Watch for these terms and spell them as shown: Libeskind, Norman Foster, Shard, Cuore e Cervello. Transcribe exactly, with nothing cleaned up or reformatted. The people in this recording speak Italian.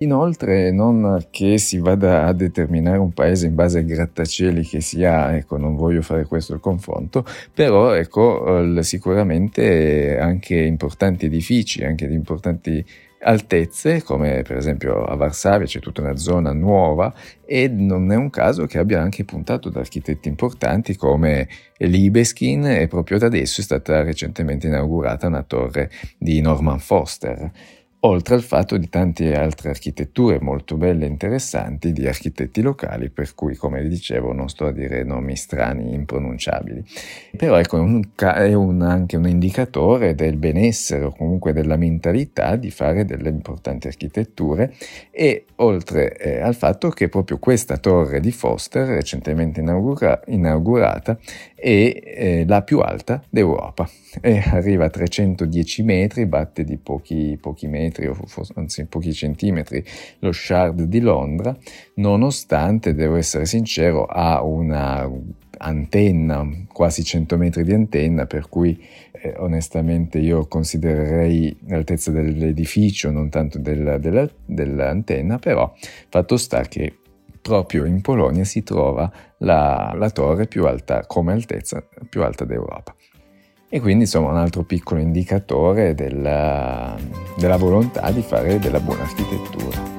Inoltre, non che si vada a determinare un paese in base ai grattacieli che si ha, ecco, non voglio fare questo il confronto, però ecco, sicuramente anche importanti edifici, anche di importanti altezze, come per esempio a Varsavia c'è tutta una zona nuova, e non è un caso che abbia anche puntato da architetti importanti come Libeskind, e proprio da adesso è stata recentemente inaugurata una torre di Norman Foster. Oltre al fatto di tante altre architetture molto belle e interessanti di architetti locali, per cui, come dicevo, non sto a dire nomi strani, impronunciabili. Però ecco, è, un, è un, anche un indicatore del benessere o comunque della mentalità di fare delle importanti architetture, e oltre eh, al fatto che proprio questa torre di Foster, recentemente inaugura, inaugurata, è eh, la più alta d'Europa, e arriva a trecentodieci metri, batte di pochi, pochi metri, o anzi pochi centimetri, lo Shard di Londra, nonostante, devo essere sincero, ha una antenna, quasi cento metri di antenna, per cui eh, onestamente io considererei l'altezza dell'edificio, non tanto della, della, dell'antenna, però fatto sta che proprio in Polonia si trova la, la torre più alta, come altezza, più alta d'Europa. E quindi insomma un altro piccolo indicatore della, della volontà di fare della buona architettura.